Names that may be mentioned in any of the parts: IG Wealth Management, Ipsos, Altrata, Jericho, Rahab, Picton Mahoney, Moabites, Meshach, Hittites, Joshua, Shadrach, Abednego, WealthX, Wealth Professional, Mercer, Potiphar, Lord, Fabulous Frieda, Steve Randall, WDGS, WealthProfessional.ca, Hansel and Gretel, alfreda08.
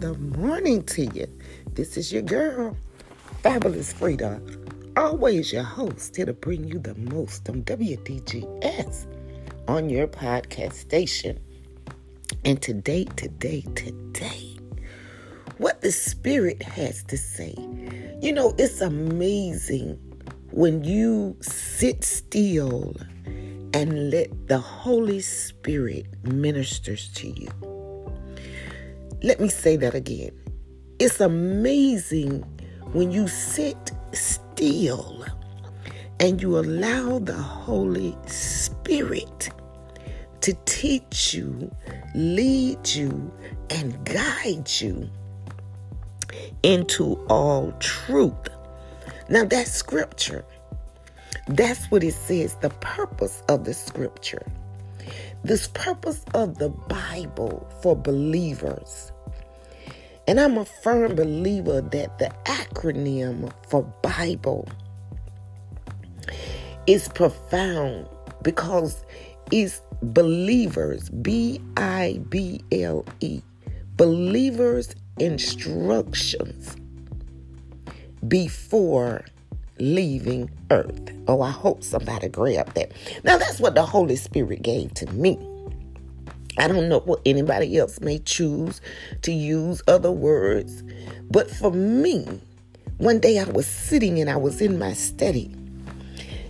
Good morning to you. This is your girl, Fabulous Frieda, always your host, here to bring you the most on WDGS on your podcast station. And today, what the Spirit has to say. You know, it's amazing when you sit still and let the Holy Spirit ministers to you. Let me say that again. It's amazing when you sit still and you allow the Holy Spirit to teach you, lead you, and guide you into all truth. Now that's scripture. That's what it says, the purpose of the scripture. This purpose of the Bible for believers. And I'm a firm believer that the acronym for Bible is profound because it's believers, B-I-B-L-E, believers' instructions before leaving earth. Oh, I hope somebody grabbed that. Now, that's what the Holy Spirit gave to me. I don't know what anybody else may choose to use other words. But for me, one day I was sitting and I was in my study.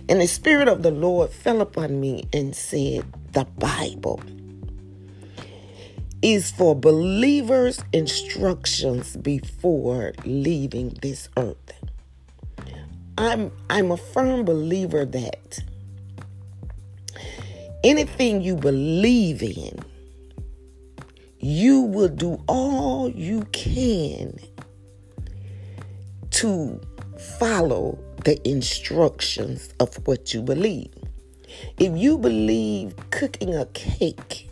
And the Spirit of the Lord fell upon me and said, the Bible is for believers' instructions before leaving this earth. I'm a firm believer that anything you believe in, you will do all you can to follow the instructions of what you believe. If you believe cooking a cake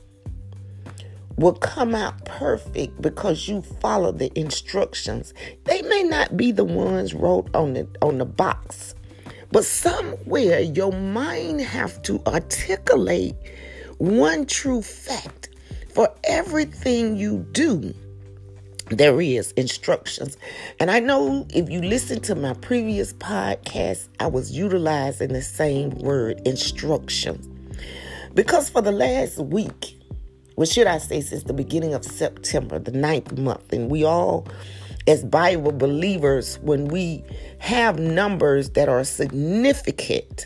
will come out perfect because you follow the instructions. They may not be the ones wrote on the box, but somewhere your mind have to articulate one true fact. For everything you do, there is instructions. And I know if you listen to my previous podcast, I was utilizing the same word, instructions. Because for the last week, well, should I say since the beginning of September, the 9th month. And we all, as Bible believers, when we have numbers that are significant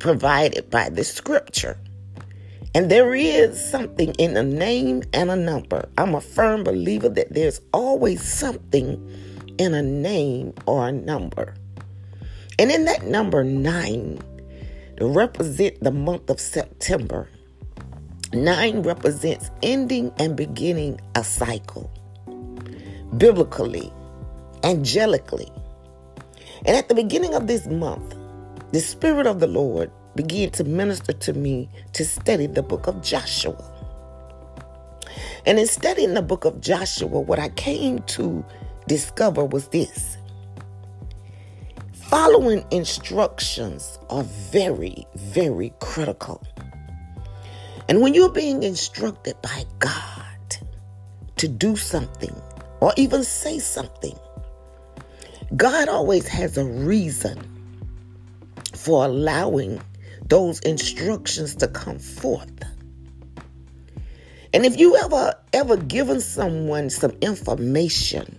provided by the scripture. And there is something in a name and a number. I'm a firm believer that there's always something in a name or a number. And in that number 9, to represent the month of September, 9 represents ending and beginning a cycle, biblically, angelically. And at the beginning of this month, the Spirit of the Lord began to minister to me to study the book of Joshua. And in studying the book of Joshua, what I came to discover was this. Following instructions are very, very critical. And when you're being instructed by God to do something or even say something, God always has a reason for allowing those instructions to come forth. And if you ever given someone some information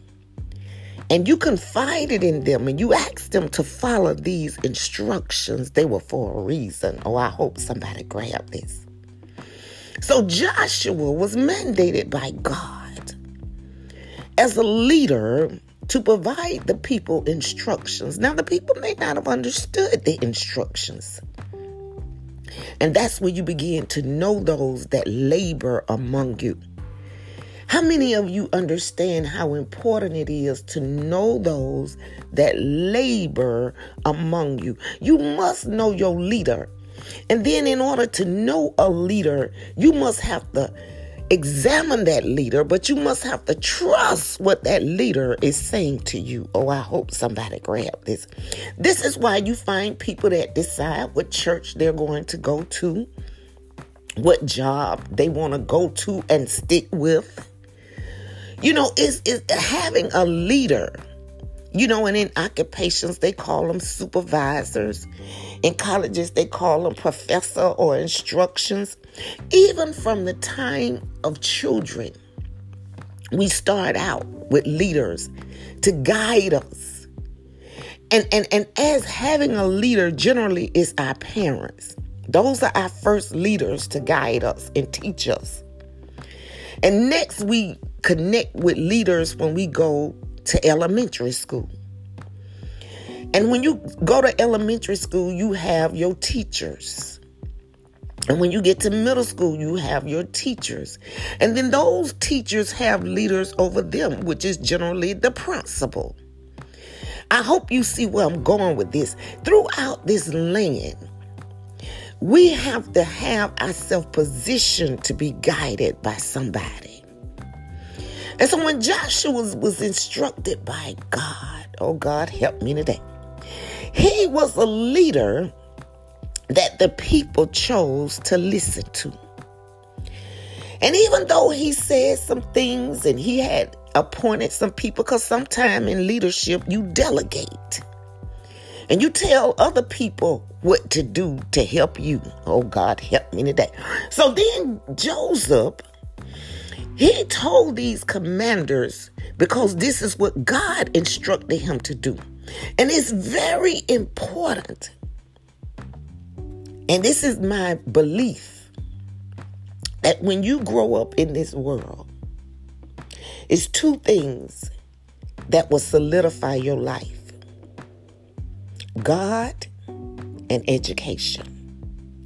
and you confided in them and you asked them to follow these instructions, they were for a reason. Oh, I hope somebody grabbed this. So Joshua was mandated by God as a leader to provide the people instructions. Now, the people may not have understood the instructions. And that's where you begin to know those that labor among you. How many of you understand how important it is to know those that labor among you? You must know your leader. And then in order to know a leader, you must have to examine that leader, but you must have to trust what that leader is saying to you. Oh, I hope somebody grabbed this. This is why you find people that decide what church they're going to go to, what job they want to go to and stick with. You know, it's having a leader. You know, and in occupations, they call them supervisors. In colleges, they call them professor or instructions. Even from the time of children, we start out with leaders to guide us. And as having a leader generally is our parents. Those are our first leaders to guide us and teach us. And next, we connect with leaders when we go to elementary school. And when you go to elementary school, you have your teachers. And when you get to middle school, you have your teachers. And then those teachers have leaders over them, which is generally the principal. I hope you see where I'm going with this. Throughout this land, we have to have ourselves positioned to be guided by somebody. And so when Joshua was instructed by God, oh God, help me today. He was a leader that the people chose to listen to. And even though he said some things and he had appointed some people, because sometime in leadership you delegate and you tell other people what to do to help you. Oh God, help me today. So then Joseph, he told these commanders because this is what God instructed him to do. And it's very important. And this is my belief that when you grow up in this world, it's two things that will solidify your life: God and education.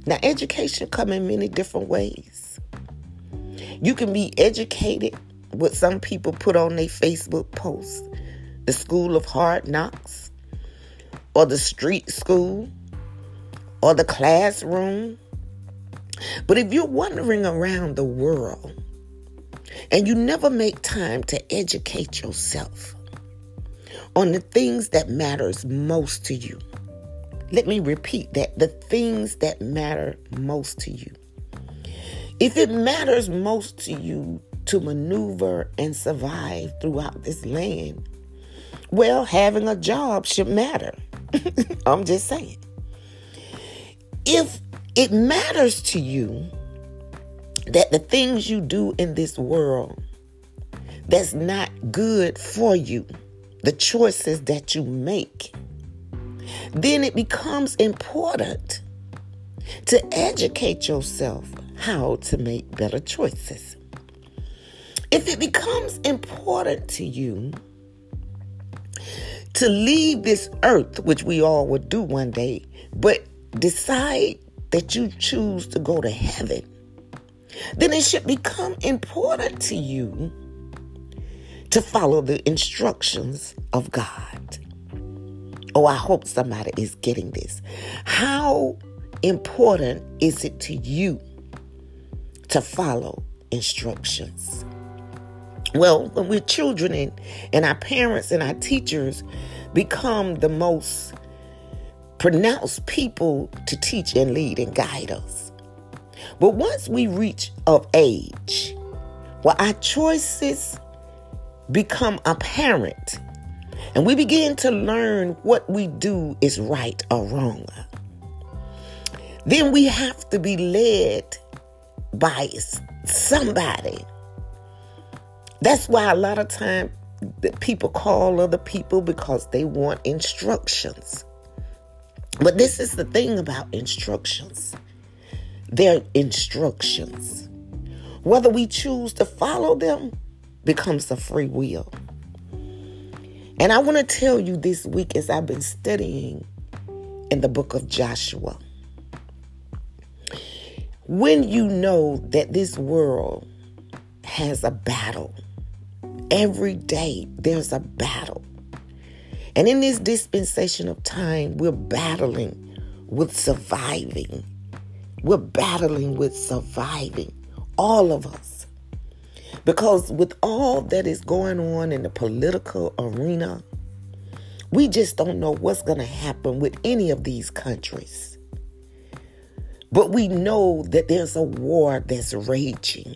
Now, education comes in many different ways. You can be educated, what some people put on their Facebook posts, the school of hard knocks, or the street school, or the classroom. But if you're wandering around the world and you never make time to educate yourself on the things that matters most to you, let me repeat that, the things that matter most to you. If it matters most to you to maneuver and survive throughout this land, well, having a job should matter. I'm just saying. If it matters to you that the things you do in this world that's not good for you, the choices that you make, then it becomes important to educate yourself how to make better choices. If it becomes important to you to leave this earth, which we all will do one day, but decide that you choose to go to heaven, then it should become important to you to follow the instructions of God. Oh, I hope somebody is getting this. How important is it to you to follow instructions? Well, when we're children and our parents and our teachers become the most pronounced people to teach and lead and guide us. But once we reach of age, well, our choices become apparent and we begin to learn what we do is right or wrong. Then we have to be led by somebody. That's why a lot of time the people call other people, because they want instructions. But this is the thing about instructions. They're instructions. Whether we choose to follow them becomes a free will. And I want to tell you this week, as I've been studying in the book of Joshua, when you know that this world has a battle, every day there's a battle. And in this dispensation of time, we're battling with surviving. We're battling with surviving, all of us. Because with all that is going on in the political arena, we just don't know what's going to happen with any of these countries. But we know that there's a war that's raging.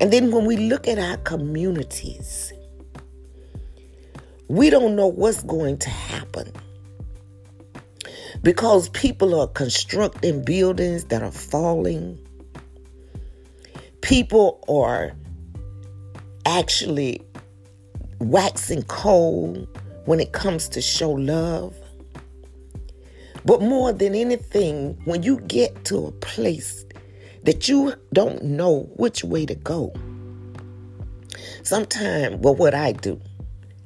And then when we look at our communities, we don't know what's going to happen because people are constructing buildings that are falling. People are actually waxing cold when it comes to show love. But more than anything, when you get to a place that you don't know which way to go, sometimes, well, what I do,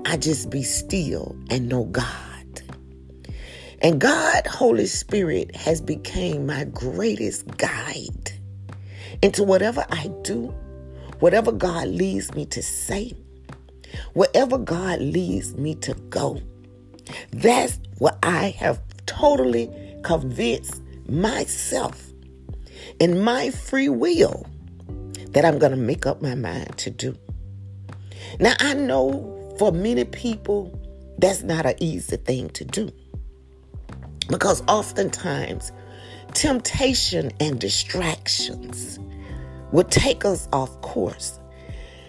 I just be still and know God. And God, Holy Spirit, has become my greatest guide into whatever I do, whatever God leads me to say, wherever God leads me to go. That's what I have totally convinced myself in my free will that I'm going to make up my mind to do. Now, I know for many people, that's not an easy thing to do because oftentimes temptation and distractions will take us off course.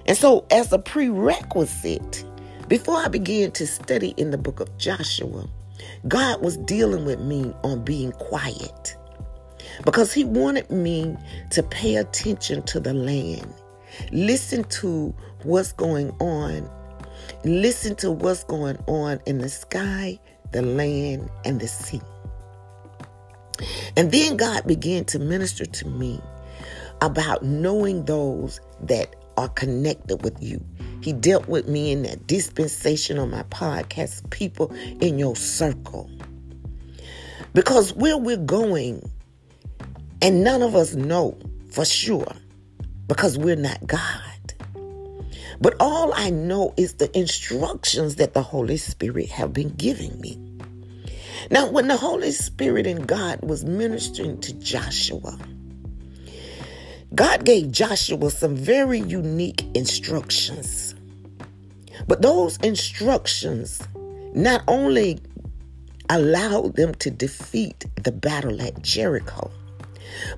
And so as a prerequisite, before I began to study in the book of Joshua, God was dealing with me on being quiet because he wanted me to pay attention to the land, listen to what's going on, listen to what's going on in the sky, the land, and the sea. And then God began to minister to me about knowing those that are connected with you. He dealt with me in that dispensation on my podcast, people in your circle. Because where we're going, and none of us know for sure, because we're not God. But all I know is the instructions that the Holy Spirit have been giving me. Now, when the Holy Spirit and God was ministering to Joshua, God gave Joshua some very unique instructions. But those instructions not only allowed them to defeat the battle at Jericho,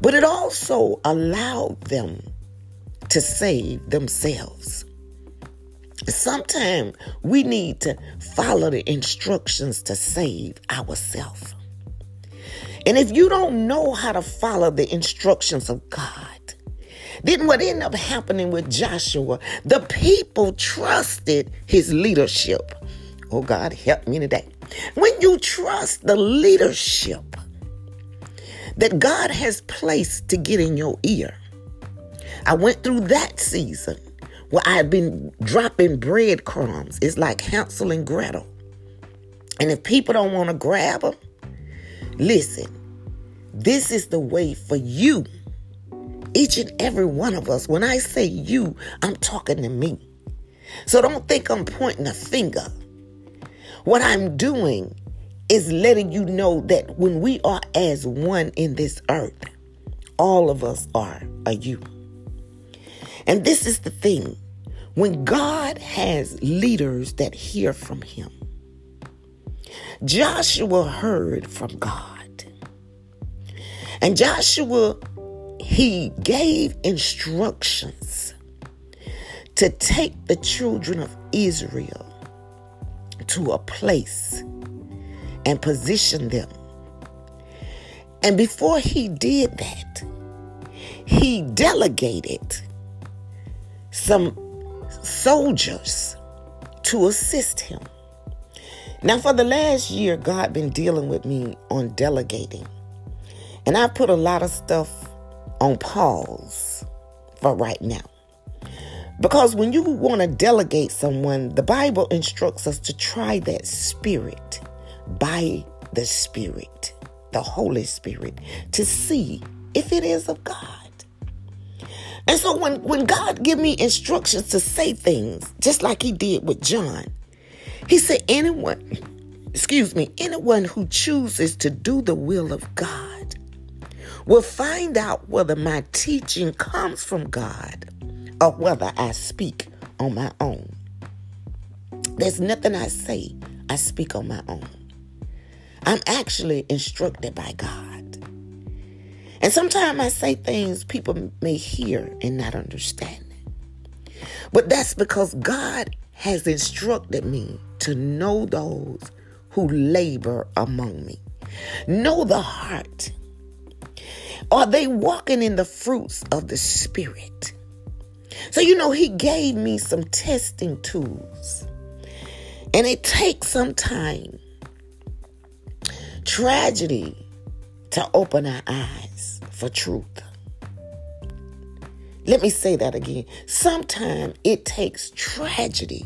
but it also allowed them to save themselves. Sometimes we need to follow the instructions to save ourselves. And if you don't know how to follow the instructions of God, then what ended up happening with Joshua, the people trusted his leadership. Oh, God, help me today. When you trust the leadership that God has placed to get in your ear, I went through that season where I've been dropping breadcrumbs. It's like Hansel and Gretel. And if people don't want to grab them, listen, this is the way for you. Each and every one of us, when I say you, I'm talking to me. So don't think I'm pointing a finger. What I'm doing is letting you know that when we are as one in this earth, all of us are you. And this is the thing. When God has leaders that hear from him, Joshua heard from God. And Joshua, he gave instructions to take the children of Israel to a place and position them. And before he did that, he delegated some soldiers to assist him. Now, for the last year, God been dealing with me on delegating. And I put a lot of stuff on pause for right now. Because when you want to delegate someone, the Bible instructs us to try that spirit by the Spirit, the Holy Spirit, to see if it is of God. And so when God give me instructions to say things, just like he did with John, he said, anyone who chooses to do the will of God will find out whether my teaching comes from God or whether I speak on my own. There's nothing I say, I speak on my own. I'm actually instructed by God. And sometimes I say things people may hear and not understand. But that's because God has instructed me to know those who labor among me. Know the heart. Are they walking in the fruits of the Spirit? So, he gave me some testing tools. And it takes some time, tragedy, to open our eyes for truth. Let me say that again. Sometimes it takes tragedy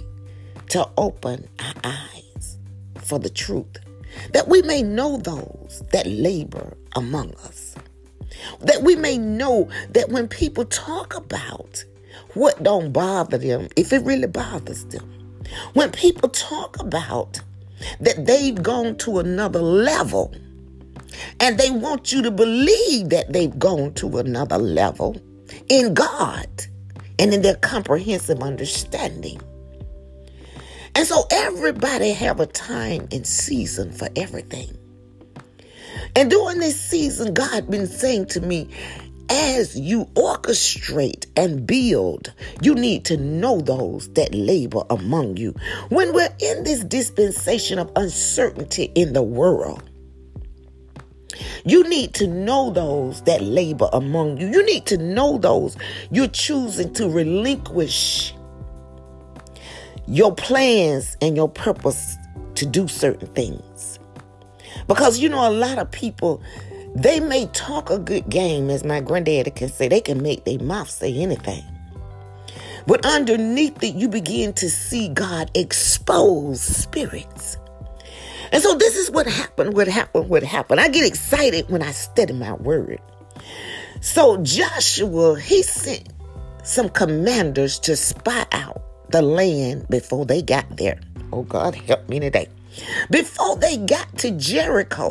to open our eyes for the truth, that we may know those that labor among us, that we may know that when people talk about what don't bother them, if it really bothers them, when people talk about that they've gone to another level and they want you to believe that they've gone to another level in God and in their comprehensive understanding. And so everybody have a time and season for everything. And during this season, God been saying to me, as you orchestrate and build, you need to know those that labor among you. When we're in this dispensation of uncertainty in the world, you need to know those that labor among you. You need to know those you're choosing to relinquish your plans and your purpose to do certain things. Because, a lot of people, they may talk a good game, as my granddaddy can say. They can make their mouth say anything. But underneath it, you begin to see God expose spirits. And so this is what happened. I get excited when I study my word. So Joshua, he sent some commanders to spy out the land before they got there. Oh, God, help me today. Before they got to Jericho.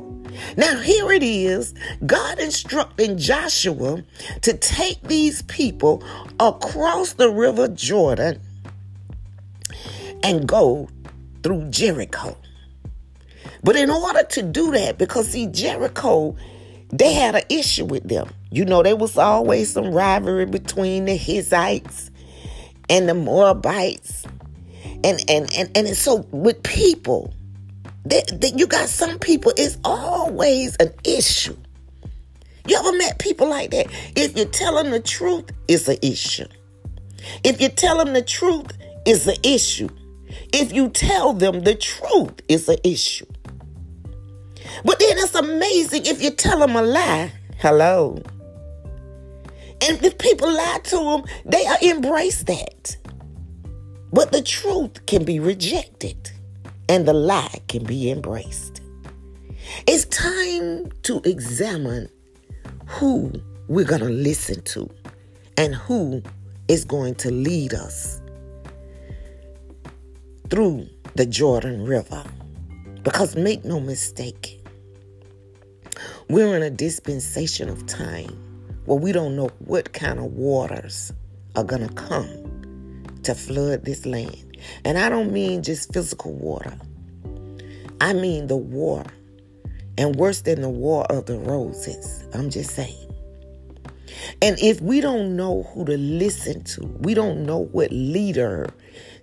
Now, here it is. God instructing Joshua to take these people across the river Jordan and go through Jericho. But in order to do that, because, see, Jericho, they had an issue with them. There was always some rivalry between the Hittites and the Moabites. And so with people, that you got some people, it's always an issue. You ever met people like that? If you tell them the truth, it's an issue. If you tell them the truth, it's an issue. If you tell them the truth, it's an issue. But then it's amazing if you tell them a lie. Hello. And if people lie to them, they embrace that. But the truth can be rejected and the lie can be embraced. It's time to examine who we're going to listen to and who is going to lead us through the Jordan River. Because make no mistake, we're in a dispensation of time where we don't know what kind of waters are going to come to flood this land. And I don't mean just physical water. I mean the war. And worse than the war of the roses. I'm just saying. And if we don't know who to listen to, we don't know what leader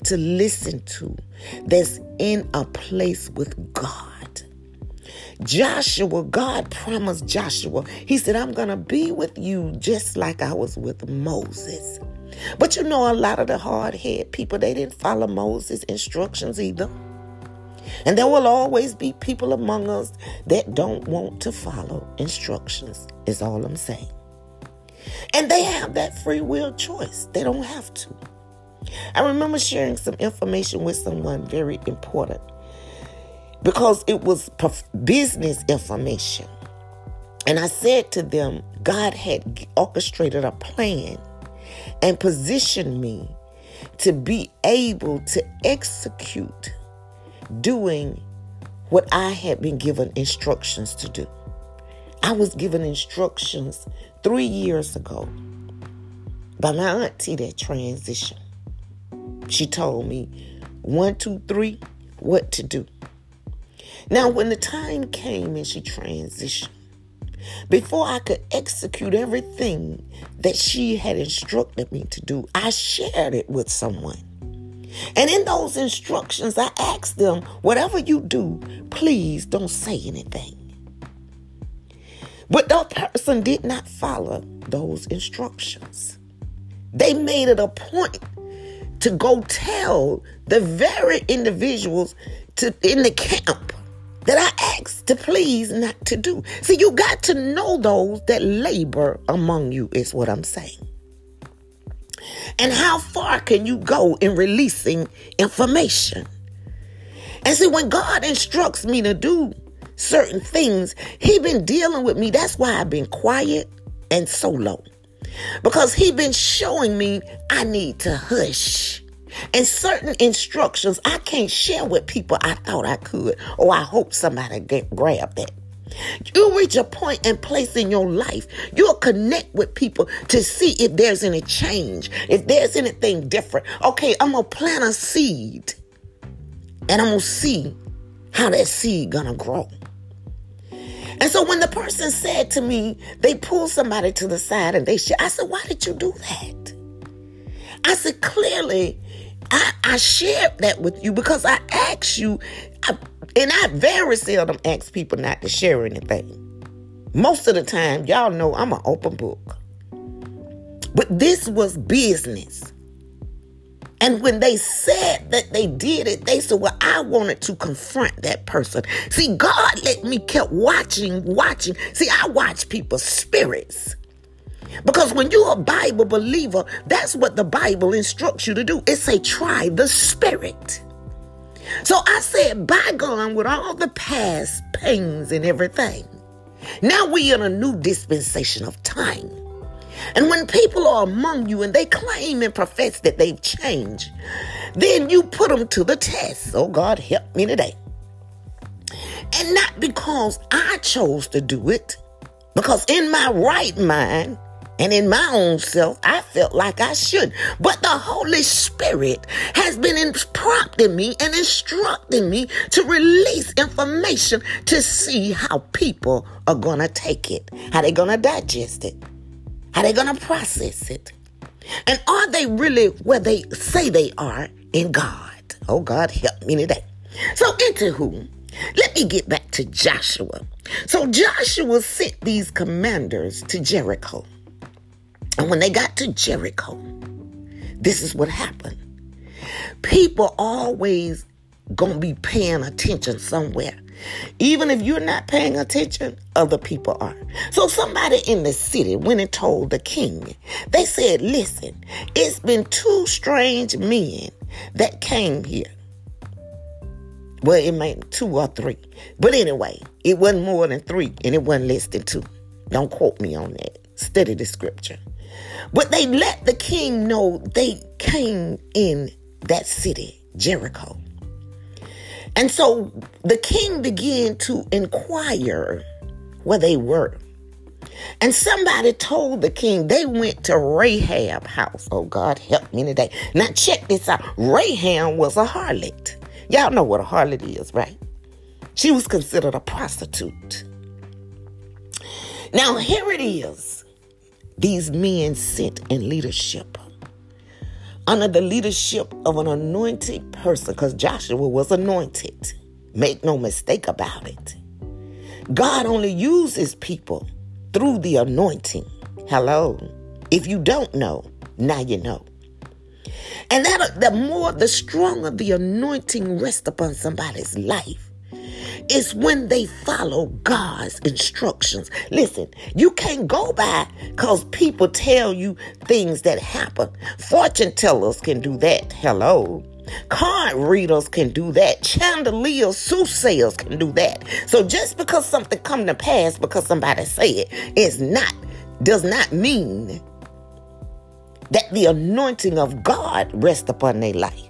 to listen to that's in a place with God. Joshua, God promised Joshua. He said, I'm going to be with you just like I was with Moses. But a lot of the hard-headed people, they didn't follow Moses' instructions either. And there will always be people among us that don't want to follow instructions, is all I'm saying. And they have that free will choice. They don't have to. I remember sharing some information with someone very important because it was business information. And I said to them, God had orchestrated a plan and position me to be able to execute doing what I had been given instructions to do. I was given instructions 3 years ago by my auntie that transitioned. She told me, 1, 2, 3, what to do. Now, when the time came and she transitioned, Before I could execute everything that she had instructed me to do, I shared it with someone. And in those instructions, I asked them, whatever you do, please don't say anything. But that person did not follow those instructions. They made it a point to go tell the very individuals in the camp that I asked to please not to do. See, you got to know those that labor among you is what I'm saying. And how far can you go in releasing information? And see, when God instructs me to do certain things, He been dealing with me. That's why I've been quiet and solo. Because He been showing me I need to hush. And certain instructions I can't share with people I thought I could. Or I hope somebody grab that. You reach a point and place in your life, you'll connect with people to see if there's any change, if there's anything different. Okay, I'm going to plant a seed and I'm going to see how that seed going to grow. And so when the person said to me, they pulled somebody to the side and they shared, I said, why did you do that? I said, clearly, I shared that with you because I asked you, and I very seldom ask people not to share anything. Most of the time, y'all know I'm an open book. But this was business. And when they said that they did it, they said, well, I wanted to confront that person. See, God let me kept watching. See, I watch people's spirits. Because when you're a Bible believer, that's what the Bible instructs you to do. It say, try the spirit. So I said, bygone with all the past pains and everything. Now we in a new dispensation of time. And when people are among you and they claim and profess that they've changed, then you put them to the test. Oh, God, help me today. And not because I chose to do it, because in my right mind, and in my own self, I felt like I should. But the Holy Spirit has been prompting me and instructing me to release information to see how people are going to take it, how they're going to digest it, how they're going to process it. And are they really where they say they are in God? Oh, God, help me today. So, anywho, let me get back to Joshua. So, Joshua sent these commanders to Jericho. And when they got to Jericho, this is what happened. People always going to be paying attention somewhere. Even if you're not paying attention, other people are. So somebody in the city went and told the king. They said, listen, it's been two strange men that came here. Well, it might be two or three. But anyway, it wasn't more than three and it wasn't less than two. Don't quote me on that. Study the scripture. But they let the king know they came in that city, Jericho. And so the king began to inquire where they were. And somebody told the king they went to Rahab's house. Oh, God, help me today. Now, check this out. Rahab was a harlot. Y'all know what a harlot is, right? She was considered a prostitute. Now, here it is. These men sit in leadership under the leadership of an anointed person because Joshua was anointed. Make no mistake about it. God only uses people through the anointing. Hello. If you don't know, now you know. And that the stronger the anointing rests upon somebody's life, it's when they follow God's instructions. Listen, you can't go by because people tell you things that happen. Fortune tellers can do that. Hello. Card readers can do that. Chandeliers, soothsayers can do that. So just because something come to pass because somebody say it, does not mean that the anointing of God rests upon their life.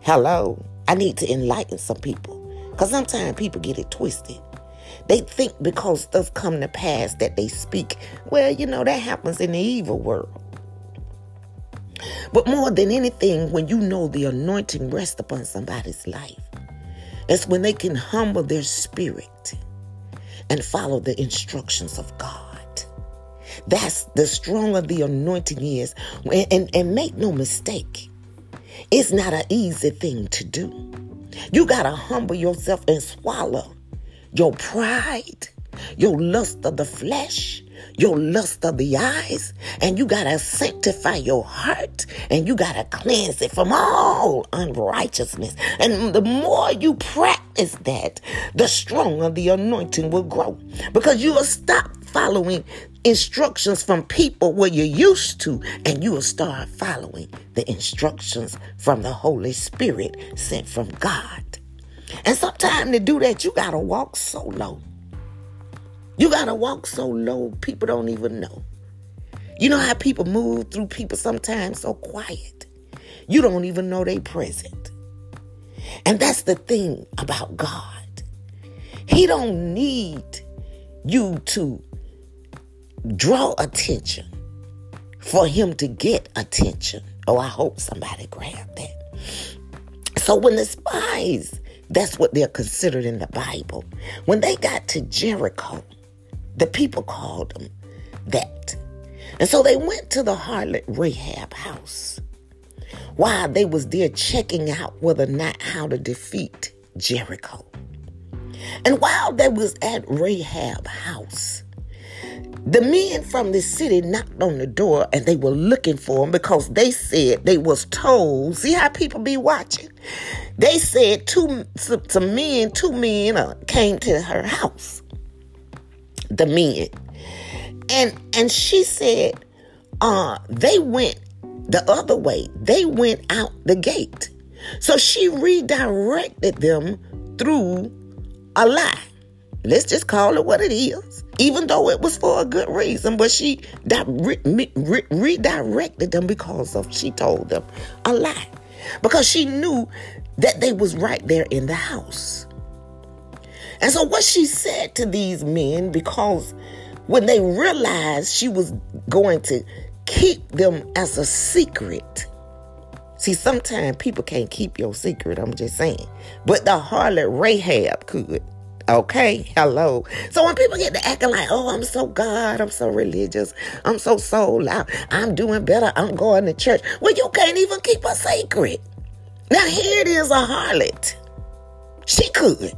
Hello. I need to enlighten some people. Because sometimes people get it twisted. They think because stuff come to pass that they speak. Well, you know, that happens in the evil world. But more than anything, when you know the anointing rests upon somebody's life, that's when they can humble their spirit and follow the instructions of God. That's the stronger the anointing is. And make no mistake, it's not an easy thing to do. You got to humble yourself and swallow your pride, your lust of the flesh, your lust of the eyes, and you got to sanctify your heart, and you got to cleanse it from all unrighteousness. And the more you practice that, the stronger the anointing will grow, because you will stop following instructions from people where you're used to, and you will start following the instructions from the Holy Spirit sent from God. And sometimes to do that, you got to walk so low. You got to walk so low, people don't even know. You know how people move through people sometimes so quiet. You don't even know they present. And that's the thing about God. He don't need you to draw attention for him to get attention. Oh, I hope somebody grabbed that. So when the spies, that's what they're considered in the Bible, when they got to Jericho, the people called them that. And so they went to the harlot Rahab house while they was there checking out whether or not how to defeat Jericho. And while they was at Rahab house, the men from the city knocked on the door, and they were looking for him because they said they was told, see how people be watching? They said two men came to her house, the men. And she said they went the other way. They went out the gate. So she redirected them through a lie. Let's just call it what it is, even though it was for a good reason. But she redirected them because of she told them a lie, because she knew that they was right there in the house. And so what she said to these men, because when they realized she was going to keep them as a secret. See, sometimes people can't keep your secret, I'm just saying. But the harlot Rahab could. Okay, hello. So when people get to acting like, oh, I'm so God, I'm so religious, I'm so soul out, I'm doing better, I'm going to church. Well, you can't even keep a secret. Now here it is, a harlot. She could.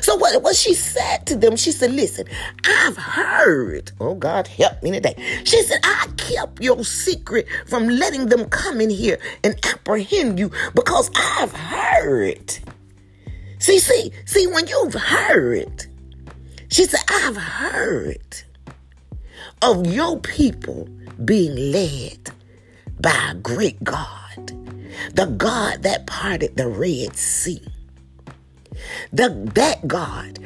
So what she said to them, she said, listen, I've heard, oh God, help me today. She said, I kept your secret from letting them come in here and apprehend you because I've heard. See, when you've heard, she said, I've heard of your people being led by a great God, the God that parted the Red Sea. That God,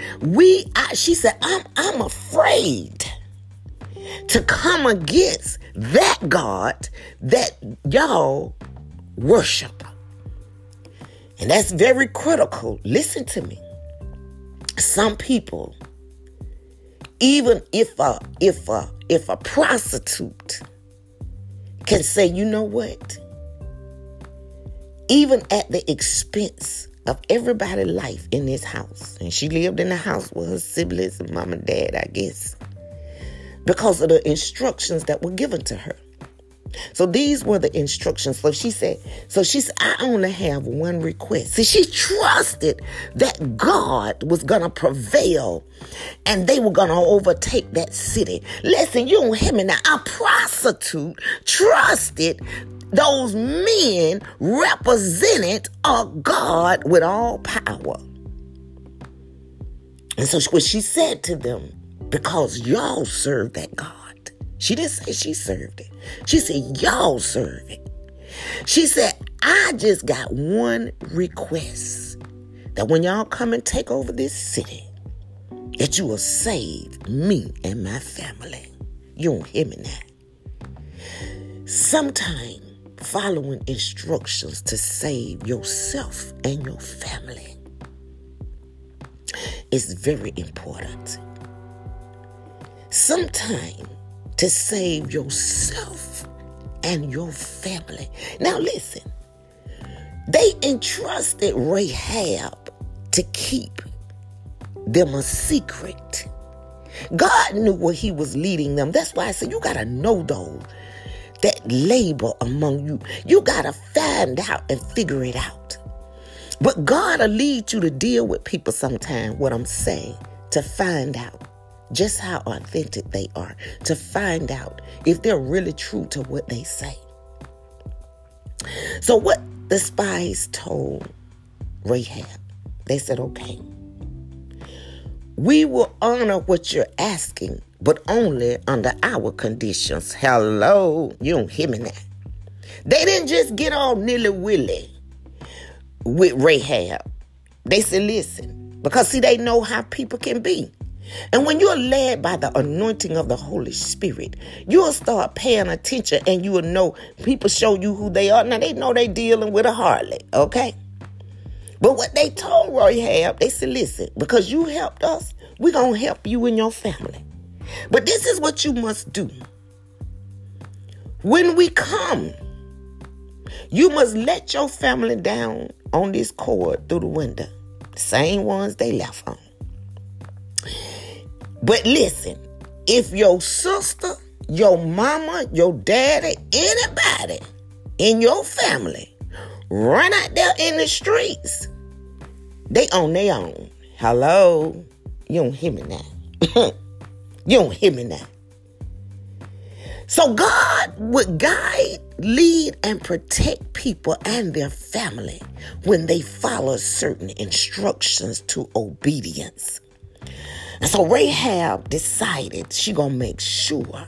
she said, I'm afraid to come against that God that y'all worship. And that's very critical. Listen to me. Some people, even if a prostitute can say, you know what? Even at the expense of everybody's life in this house, and she lived in the house with her siblings and mom and dad, I guess, because of the instructions that were given to her. So these were the instructions. So she said, I only have one request. See, she trusted that God was going to prevail and they were going to overtake that city. Listen, you don't hear me now. A prostitute trusted those men represented a God with all power. And so what she said to them, because y'all serve that God. She didn't say she served it. She said, y'all serve it. She said, I just got one request. That when y'all come and take over this city, that you will save me and my family. You don't hear me now. Sometime following instructions to save yourself and your family is very important. Sometime to save yourself and your family. Now listen, they entrusted Rahab to keep them a secret. God knew where he was leading them. That's why I said you got to know those that labor among you. You got to find out and figure it out. But God will lead you to deal with people sometime, what I'm saying, to find out just how authentic they are, to find out if they're really true to what they say. So what the spies told Rahab, they said, okay, we will honor what you're asking, but only under our conditions. Hello, you don't hear me now. They didn't just get all nilly-willy with Rahab. They said, listen, because see, they know how people can be. And when you're led by the anointing of the Holy Spirit, you'll start paying attention and you will know people show you who they are. Now, they know they dealing with a harlot, okay? But what they told Rahab, they said, listen, because you helped us, we're going to help you and your family. But this is what you must do. When we come, you must let your family down on this cord through the window. Same ones they left on. But listen, if your sister, your mama, your daddy, anybody in your family run out there in the streets, they on their own. Hello? You don't hear me now. You don't hear me now. So God would guide, lead, and protect people and their family when they follow certain instructions to obedience. And so Rahab decided she going to make sure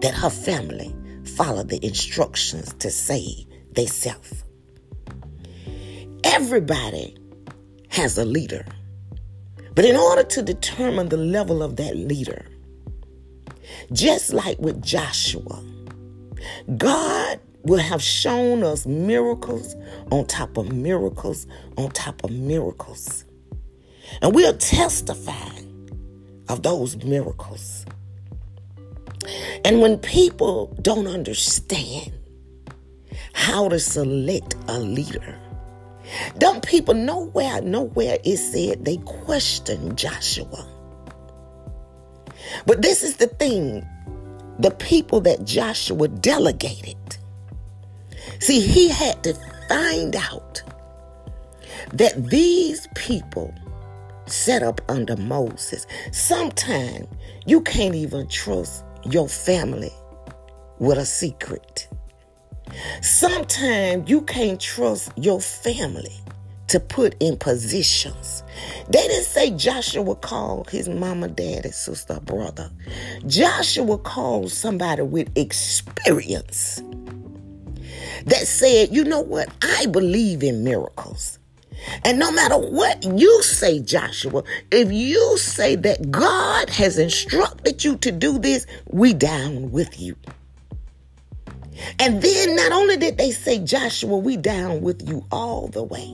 that her family followed the instructions to save themselves. Everybody has a leader. But in order to determine the level of that leader, just like with Joshua, God will have shown us miracles on top of miracles on top of miracles. And we'll testify of those miracles. And when people don't understand how to select a leader, dumb people nowhere it said they questioned Joshua. But this is the thing, the people that Joshua delegated. See, he had to find out that these people set up under Moses. Sometimes you can't even trust your family with a secret. Sometimes you can't trust your family to put in positions. They didn't say Joshua called his mama, daddy, sister, brother. Joshua called somebody with experience that said, you know what? I believe in miracles. And no matter what you say, Joshua, if you say that God has instructed you to do this, we down with you. And then not only did they say, Joshua, we down with you all the way.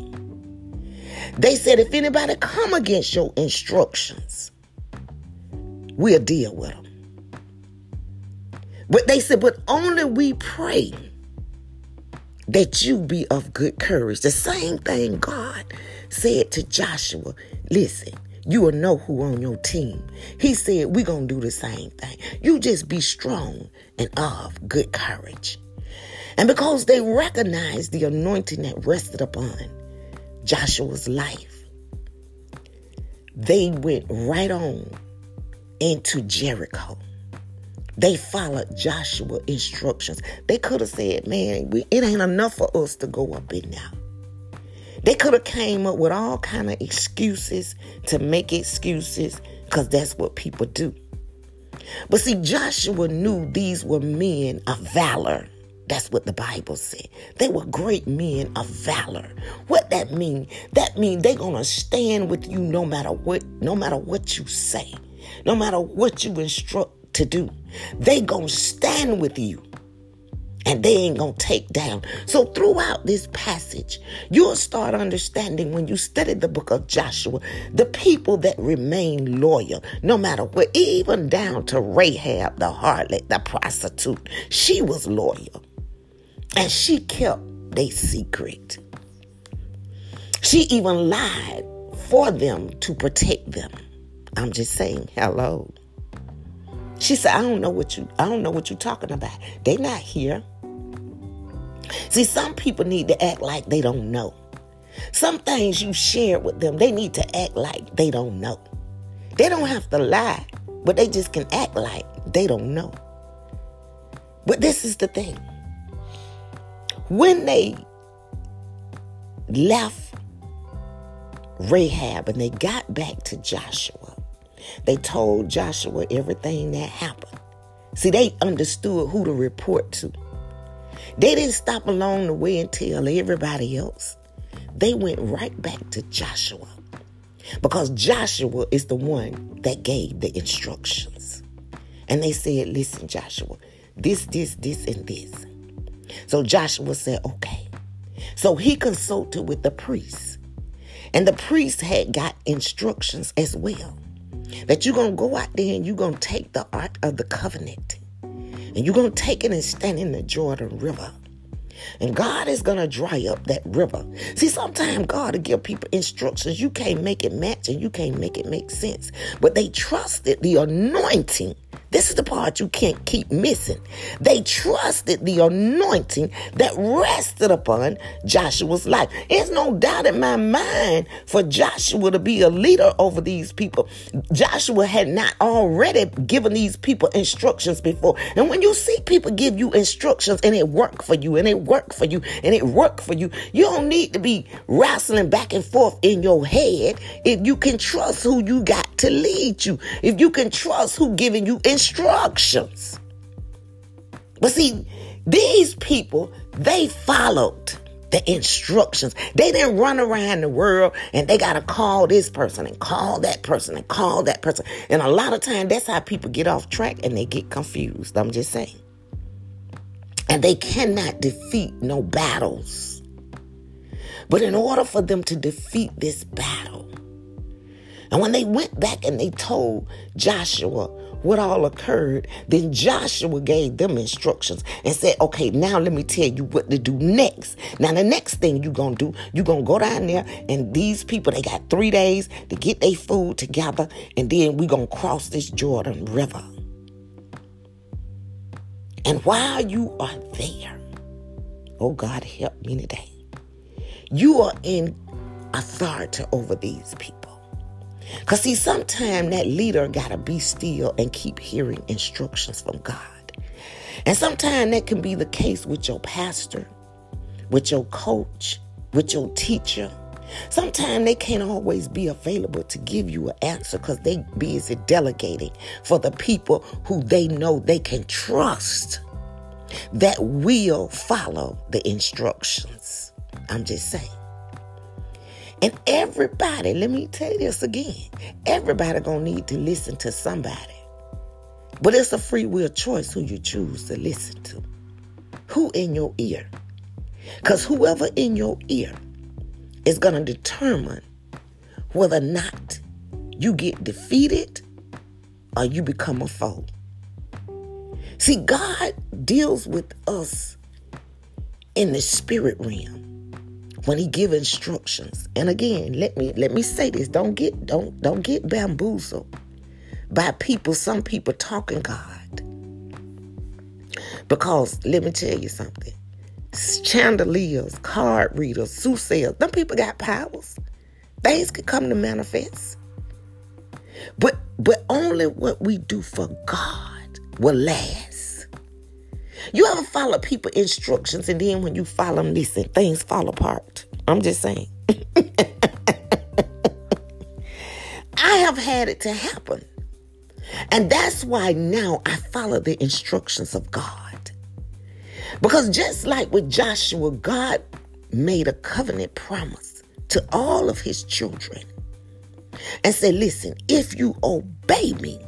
They said, if anybody come against your instructions, we'll deal with them. But they said, but only we pray that you be of good courage. The same thing God said to Joshua. Listen, you will know who on your team. He said, we're going to do the same thing. You just be strong and of good courage. And because they recognized the anointing that rested upon Joshua's life, they went right on into Jericho. They followed Joshua's instructions. They could have said, man, it ain't enough for us to go up in now. They could have came up with all kind of excuses to make excuses because that's what people do. But see, Joshua knew these were men of valor. That's what the Bible said. They were great men of valor. What that mean? That mean they're going to stand with you no matter what you say, no matter what you instruct to do. They gonna stand with you and they ain't gonna take down. So throughout this passage, you'll start understanding when you study the book of Joshua, the people that remain loyal, no matter what, even down to Rahab, the harlot, the prostitute, she was loyal and she kept their secret. She even lied for them to protect them. I'm just saying, hello. She said, I don't know what you're talking about. They not here. See, some people need to act like they don't know. Some things you share with them, they need to act like they don't know. They don't have to lie, but they just can act like they don't know. But this is the thing. When they left Rahab and they got back to Joshua, they told Joshua everything that happened. See, they understood who to report to. They didn't stop along the way and tell everybody else. They went right back to Joshua, because Joshua is the one that gave the instructions. And they said, listen, Joshua, this, and this. So Joshua said, okay. So he consulted with the priests, and the priests had got instructions as well, that you're going to go out there and you're going to take the Ark of the Covenant, and you're going to take it and stand in the Jordan River. And God is going to dry up that river. See, sometimes God will give people instructions. You can't make it match and you can't make it make sense. But they trusted the anointing. This is the part you can't keep missing. They trusted the anointing that rested upon Joshua's life. There's no doubt in my mind for Joshua to be a leader over these people. Joshua had not already given these people instructions before. And when you see people give you instructions and it worked for you, and it worked for you, and it worked for you, you don't need to be wrestling back and forth in your head if you can trust who you got to lead you, if you can trust who giving you instructions. But see, these people, they followed the instructions. They didn't run around the world and they got to call this person and call that person and call that person. And a lot of times that's how people get off track and they get confused. I'm just saying. And they cannot defeat no battles. But in order for them to defeat this battle, and when they went back and they told Joshua what all occurred, then Joshua gave them instructions and said, okay, now let me tell you what to do next. Now, the next thing you're going to do, you're going to go down there, and these people, they got 3 days to get their food together, and then we're going to cross this Jordan River. And while you are there, oh God, help me today, you are in authority over these people. Because see, sometimes that leader got to be still and keep hearing instructions from God. And sometimes that can be the case with your pastor, with your coach, with your teacher. Sometimes they can't always be available to give you an answer because they busy delegating for the people who they know they can trust that will follow the instructions. I'm just saying. And everybody, let me tell you this again, everybody going to need to listen to somebody. But it's a free will choice who you choose to listen to. Who in your ear? Because whoever in your ear is going to determine whether or not you get defeated or you become a foe. See, God deals with us in the spirit realm when he give instructions. And again, let me say this. Don't get bamboozled by people, some people talking God. Because let me tell you something. Chandeliers, card readers, soothsayers, them people got powers. Things could come to manifest. But only what we do for God will last. You ever follow people instructions and then when you follow them, listen, things fall apart. I'm just saying. I have had it to happen. And that's why now I follow the instructions of God. Because just like with Joshua, God made a covenant promise to all of his children and said, listen, if you obey me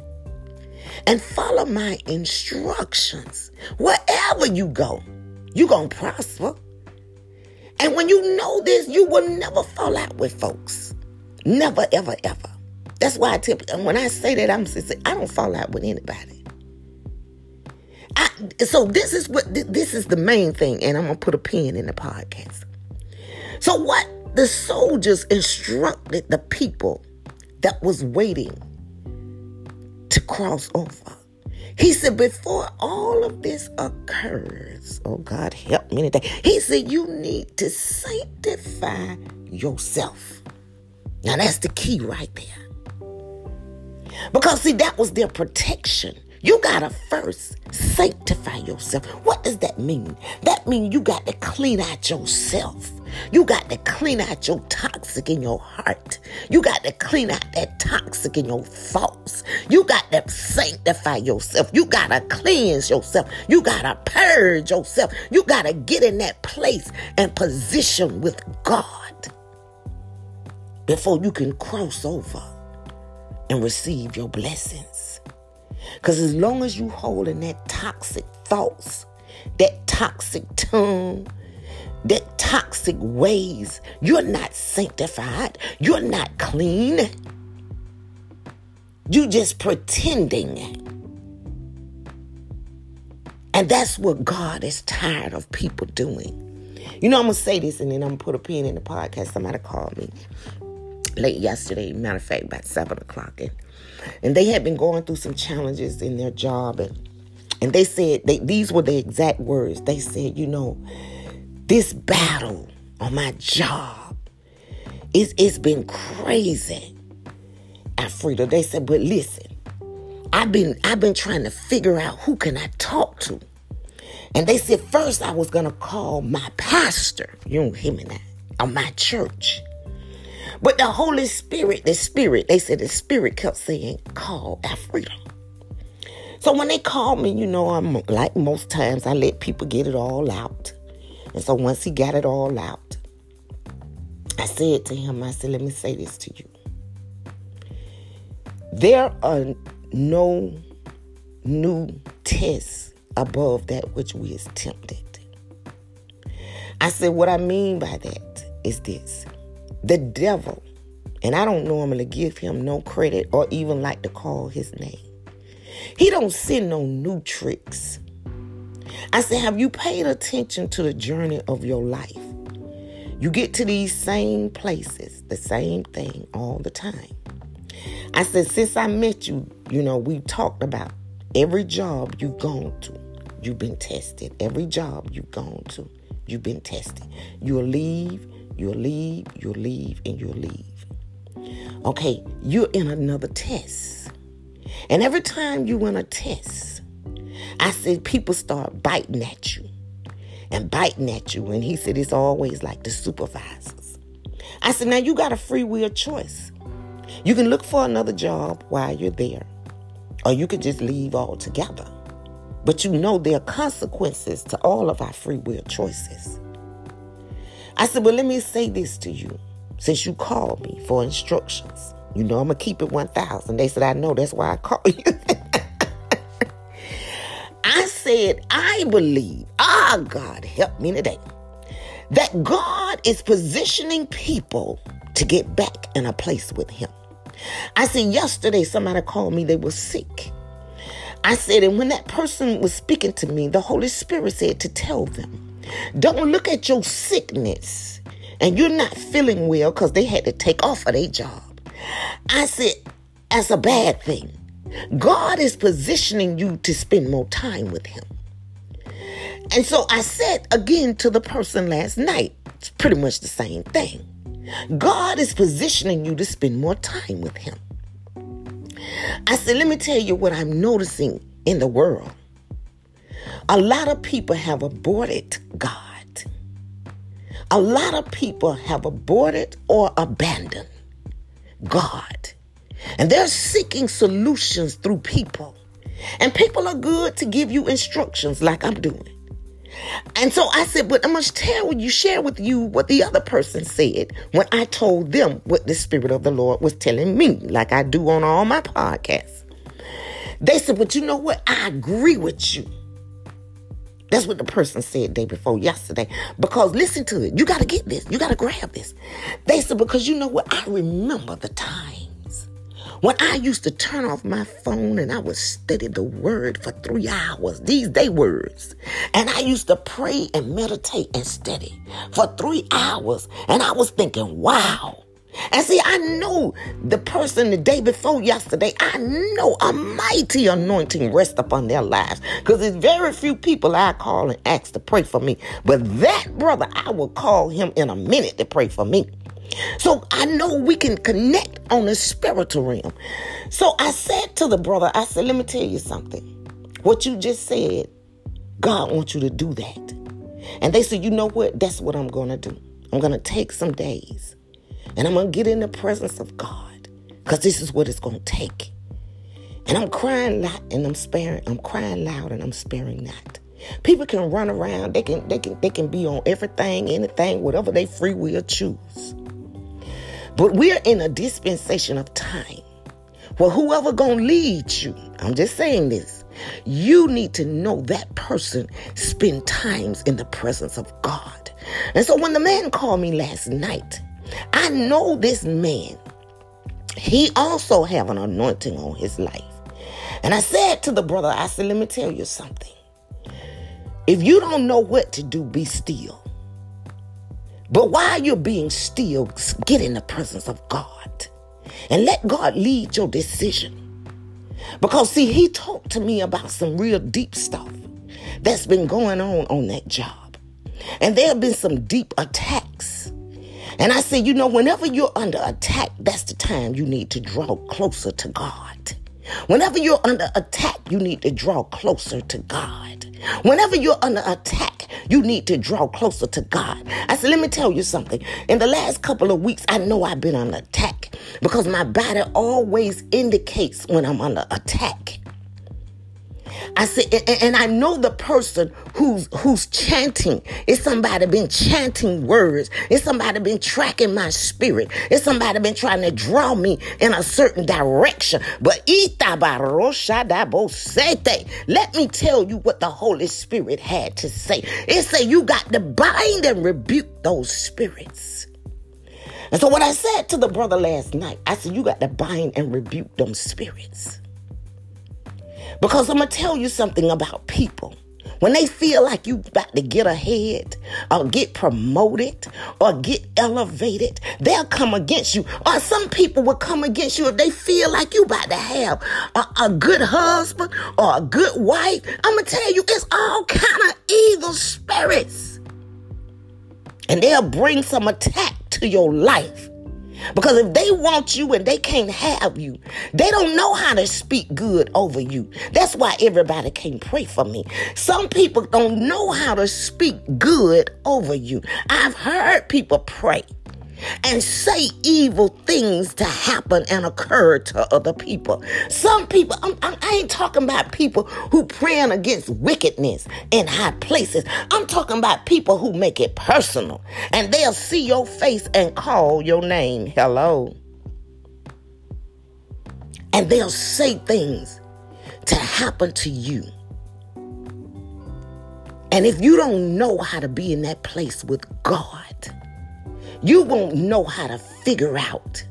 and follow my instructions, wherever you go, you're going to prosper. And when you know this, you will never fall out with folks. Never, ever, ever. That's why I tell people, when I say that, I'm sincere. I don't fall out with anybody. So this is the main thing, and I'm going to put a pin in the podcast. So what the soldiers instructed the people that was waiting to cross over. He said, before all of this occurs, oh God, help me today. He said, you need to sanctify yourself. Now that's the key right there. Because see, that was their protection. You got to first sanctify yourself. What does that mean? That means you got to clean out yourself. You got to clean out your toxic in your heart. You got to clean out that toxic in your thoughts. You got to sanctify yourself. You got to cleanse yourself. You got to purge yourself. You got to get in that place and position with God before you can cross over and receive your blessings. Because as long as you hold in that toxic thoughts, that toxic tongue, that toxic ways, you're not sanctified. You're not clean. You just pretending. And that's what God is tired of people doing. You know, I'm going to say this and then I'm going to put a pin in the podcast. Somebody called me late yesterday, matter of fact, about 7 o'clock. And they had been going through some challenges in their job. And they said, these were the exact words. They said, you know, this battle on my job, it's been crazy. And Frieda, they said, but listen, I've been trying to figure out who can I talk to. And they said, first I was going to call my pastor. You don't hear me now. On my church. But the Holy Spirit, they said the Spirit kept saying, call Alfreda. So when they called me, you know, I'm like most times, I let people get it all out. And so once he got it all out, I said to him, I said, let me say this to you. There are no new tests above that which we is tempted. I said, what I mean by that is this. The devil, and I don't normally give him no credit or even like to call his name. He don't send no new tricks. I said, have you paid attention to the journey of your life? You get to these same places, the same thing all the time. I said, since I met you, you know, we talked about every job you've gone to, you've been tested. Every job you've gone to, you've been tested. You'll leave. Okay, you're in another test. And every time you in a test, I said, people start biting at you. And he said, it's always like the supervisors. I said, now you got a free will choice. You can look for another job while you're there, or you could just leave altogether. But you know there are consequences to all of our free will choices. I said, well, let me say this to you. Since you called me for instructions, you know I'm going to keep it 1,000. They said, I know, that's why I called you. I said, I believe, God, help me today, that God is positioning people to get back in a place with him. I said, yesterday somebody called me, they were sick. I said, and when that person was speaking to me, the Holy Spirit said to tell them, don't look at your sickness and you're not feeling well because they had to take off of their job. I said, that's a bad thing. God is positioning you to spend more time with him. And so I said again to the person last night, it's pretty much the same thing. God is positioning you to spend more time with him. I said, let me tell you what I'm noticing in the world. A lot of people have aborted God. A lot of people have aborted or abandoned God. And they're seeking solutions through people. And people are good to give you instructions like I'm doing. And so I said, but I'm going to share with you what the other person said when I told them what the Spirit of the Lord was telling me, like I do on all my podcasts. They said, but you know what? I agree with you. That's what the person said day before yesterday. Because listen to it. You got to get this. You got to grab this. They said, because you know what? I remember the times When I used to turn off my phone and I would study the word for 3 hours, these day words, and I used to pray and meditate and study for 3 hours, and I was thinking, wow. And see, I know the person the day before yesterday, I know a mighty anointing rests upon their lives. Because there's very few people I call and ask to pray for me. But that brother, I will call him in a minute to pray for me. So I know we can connect on the spiritual realm. So I said to the brother, I said, let me tell you something. What you just said, God wants you to do that. And they said, you know what? That's what I'm going to do. I'm going to take some days. And I'm going to get in the presence of God, because this is what it's going to take. And I'm crying loud and I'm sparing. I'm crying loud and I'm sparing not. People can run around. They can be on everything, anything, whatever they free will choose. But we're in a dispensation of time. Well, whoever going to lead you, I'm just saying this, you need to know that person spend times in the presence of God. And so when the man called me last night, I know this man, he also have an anointing on his life. And I said to the brother, I said, let me tell you something. If you don't know what to do, be still. But while you're being still, get in the presence of God and let God lead your decision. Because, see, he talked to me about some real deep stuff that's been going on that job. And there have been some deep attacks. And I say, you know, whenever you're under attack, that's the time you need to draw closer to God. Whenever you're under attack, you need to draw closer to God. Whenever you're under attack, you need to draw closer to God. I said, let me tell you something. In the last couple of weeks, I know I've been under attack because my body always indicates when I'm under attack. I said, and I know the person who's chanting. It's somebody been chanting words. It's somebody been tracking my spirit. It's somebody been trying to draw me in a certain direction. But let me tell you what the Holy Spirit had to say. It said you got to bind and rebuke those spirits. And so what I said to the brother last night, I said, you got to bind and rebuke them spirits. Because I'm going to tell you something about people. When they feel like you about to get ahead or get promoted or get elevated, they'll come against you. Or some people will come against you if they feel like you about to have a good husband or a good wife. I'm going to tell you, it's all kind of evil spirits. And they'll bring some attack to your life. Because if they want you and they can't have you, they don't know how to speak good over you. That's why everybody can't pray for me. Some people don't know how to speak good over you. I've heard people pray and say evil things to happen and occur to other people. Some people, I ain't talking about people who praying against wickedness in high places. I'm talking about people who make it personal. And they'll see your face and call your name. Hello. And they'll say things to happen to you. And if you don't know how to be in that place with God, you won't know how to figure out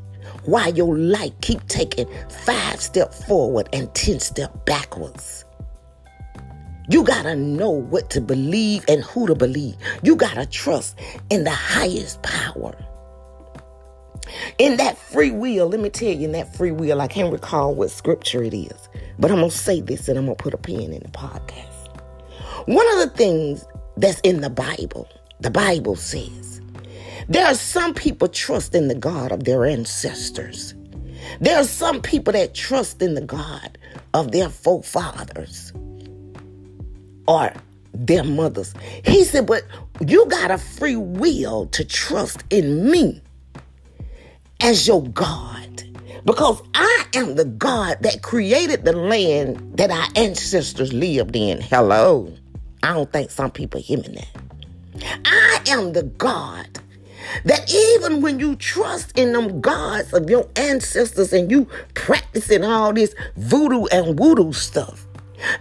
why your life keep taking 5 steps forward and 10 steps backwards. You got to know what to believe and who to believe. You got to trust in the highest power. In that free will, let me tell you, in that free will, I can't recall what scripture it is, but I'm going to say this and I'm going to put a pin in the podcast. One of the things that's in the Bible says, there are some people trust in the God of their ancestors. There are some people that trust in the God of their forefathers or their mothers. He said, but you got a free will to trust in me as your God, because I am the God that created the land that our ancestors lived in. Hello. I don't think some people hear me now. I am the God that even when you trust in them gods of your ancestors and you practicing all this voodoo and voodoo stuff,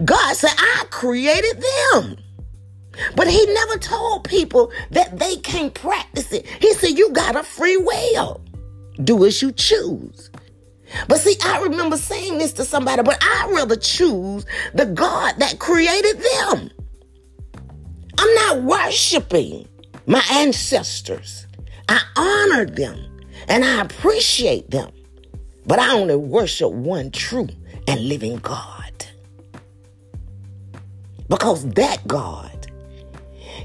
God said, I created them. But he never told people that they can't practice it. He said, you got a free will. Do as you choose. But see, I remember saying this to somebody, but I'd rather choose the God that created them. I'm not worshiping my ancestors. I honor them and I appreciate them. But I only worship one true and living God. Because that God,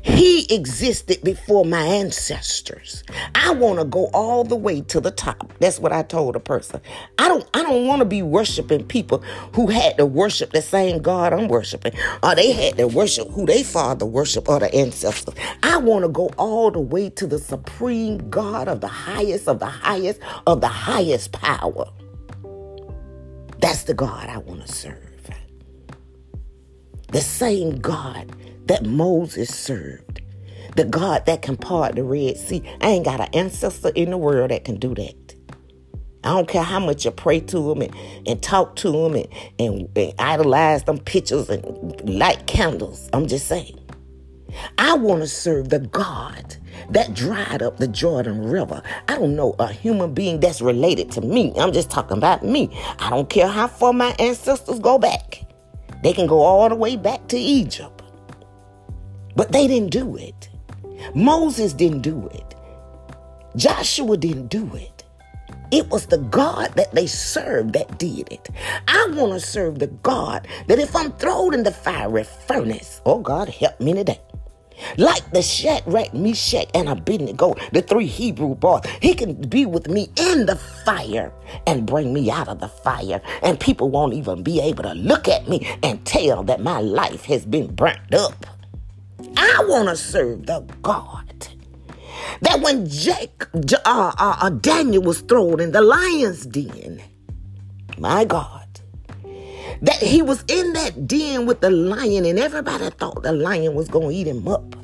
he existed before my ancestors. I want to go all the way to the top. That's what I told a person. I don't want to be worshiping people who had to worship the same God I'm worshiping. Or they had to worship who they father worshiped or the ancestors. I want to go all the way to the supreme God of the highest, of the highest, of the highest power. That's the God I want to serve. The same God that Moses served. The God that can part the Red Sea. I ain't got an ancestor in the world that can do that. I don't care how much you pray to him and talk to him and idolize them pictures and light candles. I'm just saying. I want to serve the God that dried up the Jordan River. I don't know a human being that's related to me. I'm just talking about me. I don't care how far my ancestors go back. They can go all the way back to Egypt. But they didn't do it. Moses didn't do it. Joshua didn't do it. It was the God that they served that did it. I want to serve the God that if I'm thrown in the fiery furnace, oh God, help me today. Like the Shadrach, Meshach, and Abednego, the three Hebrew boys, he can be with me in the fire and bring me out of the fire. And people won't even be able to look at me and tell that my life has been burnt up. I want to serve the God that when Daniel was thrown in the lion's den, my God, that he was in that den with the lion and everybody thought the lion was going to eat him up.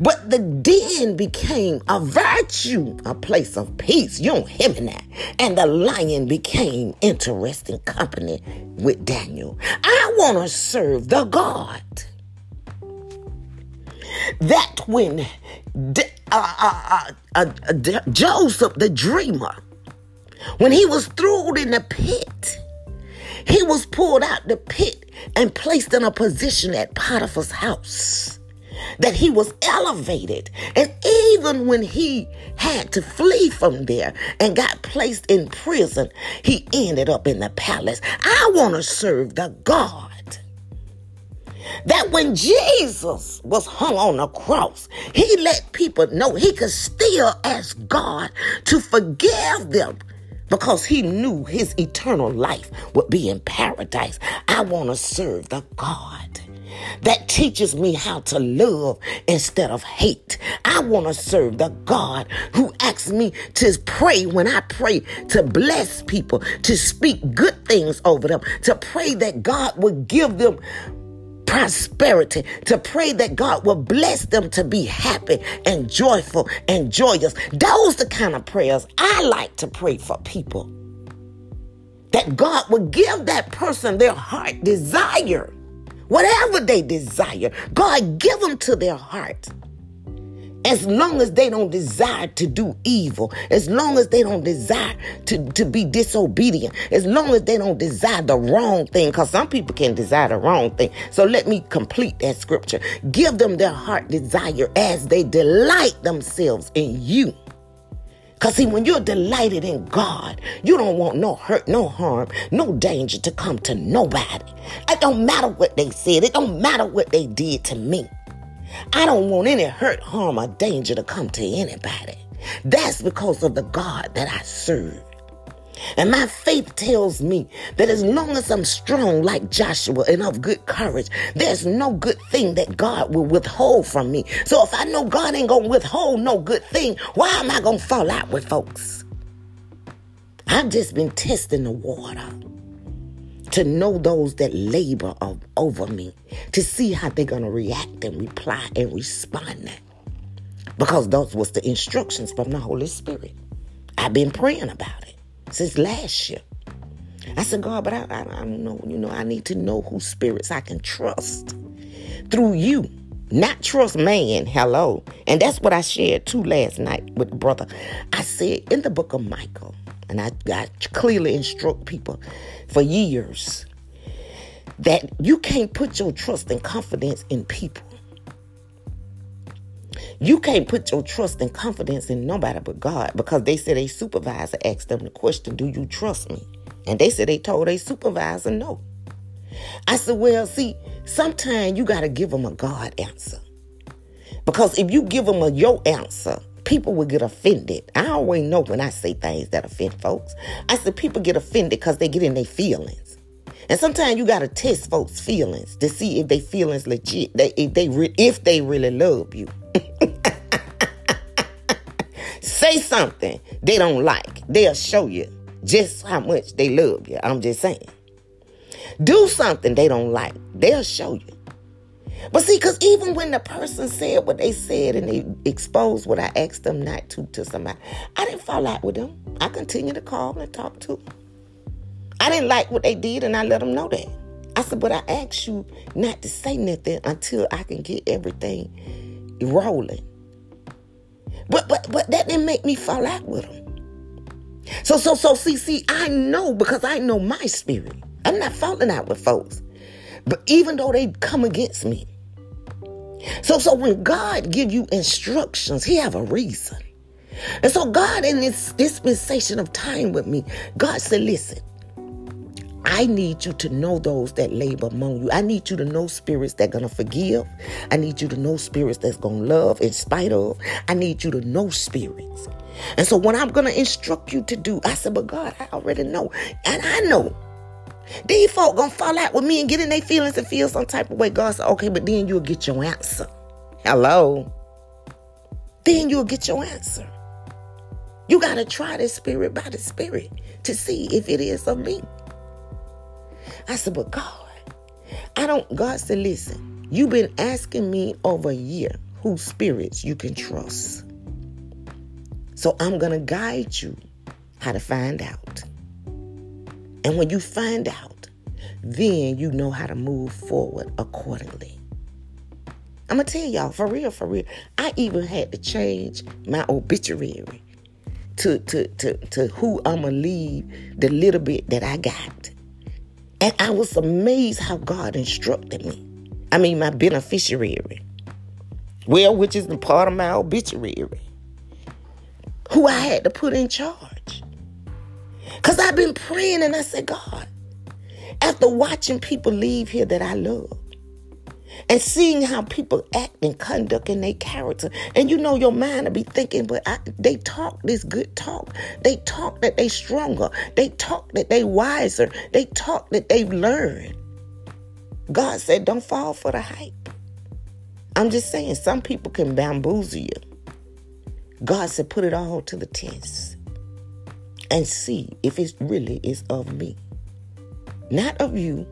But the den became a virtue, a place of peace. You don't hear me now. And the lion became interesting company with Daniel. I want to serve the God that when Joseph the dreamer, when he was thrown in the pit, he was pulled out the pit and placed in a position at Potiphar's house, that he was elevated. And even when he had to flee from there and got placed in prison, he ended up in the palace. I want to serve the God that when Jesus was hung on the cross, he let people know he could still ask God to forgive them, because he knew his eternal life would be in paradise. I want to serve the God that teaches me how to love instead of hate. I want to serve the God who asks me to pray when I pray, to bless people, to speak good things over them, to pray that God would give them prosperity, to pray that God will bless them to be happy and joyful and joyous. Those the kind of prayers I like to pray for people. That God will give that person their heart desire. Whatever they desire, God give them to their heart. As long as they don't desire to do evil, as long as they don't desire to be disobedient, as long as they don't desire the wrong thing, because some people can desire the wrong thing. So let me complete that scripture. Give them their heart desire as they delight themselves in you. Because see, when you're delighted in God, you don't want no hurt, no harm, no danger to come to nobody. It don't matter what they said. It don't matter what they did to me. I don't want any hurt, harm, or danger to come to anybody. That's because of the God that I serve. And my faith tells me that as long as I'm strong like Joshua and of good courage, there's no good thing that God will withhold from me. So if I know God ain't going to withhold no good thing, why am I going to fall out with folks? I've just been testing the water to know those that labor over me, to see how they're going to react and reply and respond. Because those was the instructions from the Holy Spirit. I've been praying about it since last year. I said, God, but I don't know. You know, I need to know whose spirits I can trust through you, not trust man. Hello. And that's what I shared too last night with the brother. I said in the book of Michael, and I clearly instruct people for years that you can't put your trust and confidence in people. You can't put your trust and confidence in nobody but God, because they said a supervisor asked them the question, do you trust me? And they said they told a supervisor no. I said, well, see, sometimes you got to give them a God answer. Because if you give them a your answer, people will get offended. I always know when I say things that offend folks. I said people get offended because they get in their feelings. And sometimes you got to test folks' feelings to see if they feelings legit, if they really love you. Say something they don't like. They'll show you just how much they love you. I'm just saying. Do something they don't like. They'll show you. But see, because even when the person said what they said and they exposed what I asked them not to somebody, I didn't fall out with them. I continued to call and talk to them. I didn't like what they did, and I let them know that. I said, but I asked you not to say nothing until I can get everything rolling. But that didn't make me fall out with them. So, see, I know, because I know my spirit. I'm not falling out with folks. But even though they come against me. So when God give you instructions, he have a reason. And so God, in this dispensation of time with me, God said, listen, I need you to know those that labor among you. I need you to know spirits that going to forgive. I need you to know spirits that's going to love in spite of. I need you to know spirits. And so when I'm going to instruct you to do, I said, but God, I already know. And I know. These folk gonna fall out with me and get in their feelings and feel some type of way. God said, okay, but then you'll get your answer. Hello. Then you'll get your answer. You gotta try the spirit by the spirit to see if it is of me. I said, but God, God said, listen, you've been asking me over a year whose spirits you can trust. So I'm gonna guide you how to find out. And when you find out, then you know how to move forward accordingly. I'm going to tell y'all, for real, I even had to change my obituary to who I'm going to leave the little bit that I got. And I was amazed how God instructed me. I mean, my beneficiary. Well, which is the part of my obituary. Who I had to put in charge. Because I've been praying and I said, God, after watching people leave here that I love and seeing how people act and conduct and their character, and you know your mind will be thinking, but they talk this good talk. They talk that they stronger. They talk that they wiser. They talk that they've learned. God said, don't fall for the hype. I'm just saying, some people can bamboozle you. God said, put it all to the test. And see if it really is of me. Not of you,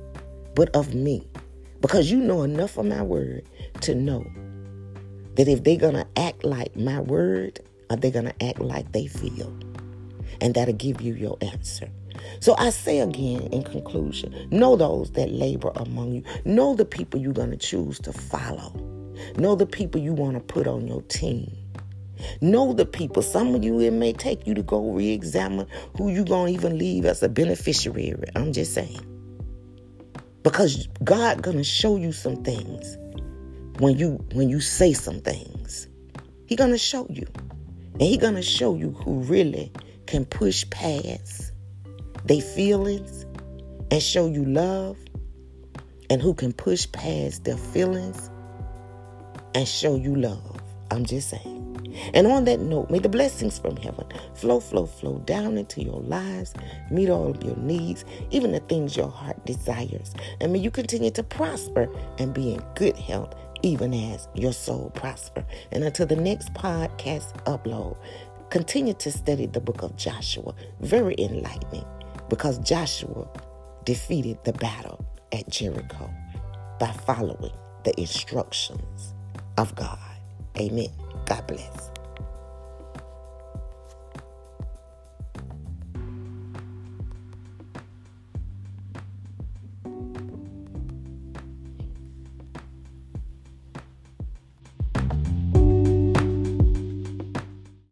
but of me. Because you know enough of my word to know that if they're going to act like my word, are they going to act like they feel? And that'll give you your answer. So I say again in conclusion, know those that labor among you. Know the people you're going to choose to follow. Know the people you want to put on your team. Know the people. Some of you, it may take you to go re-examine who you're going to even leave as a beneficiary. I'm just saying. Because God going to show you some things when you say some things. He going to show you. And he going to show you who really can push past their feelings and show you love, and who can push past their feelings and show you love. I'm just saying. And on that note, may the blessings from heaven flow down into your lives, meet all of your needs, even the things your heart desires. And may you continue to prosper and be in good health, even as your soul prosper. And until the next podcast upload, continue to study the book of Joshua. Very enlightening, because Joshua defeated the battle at Jericho by following the instructions of God. Amen. God bless.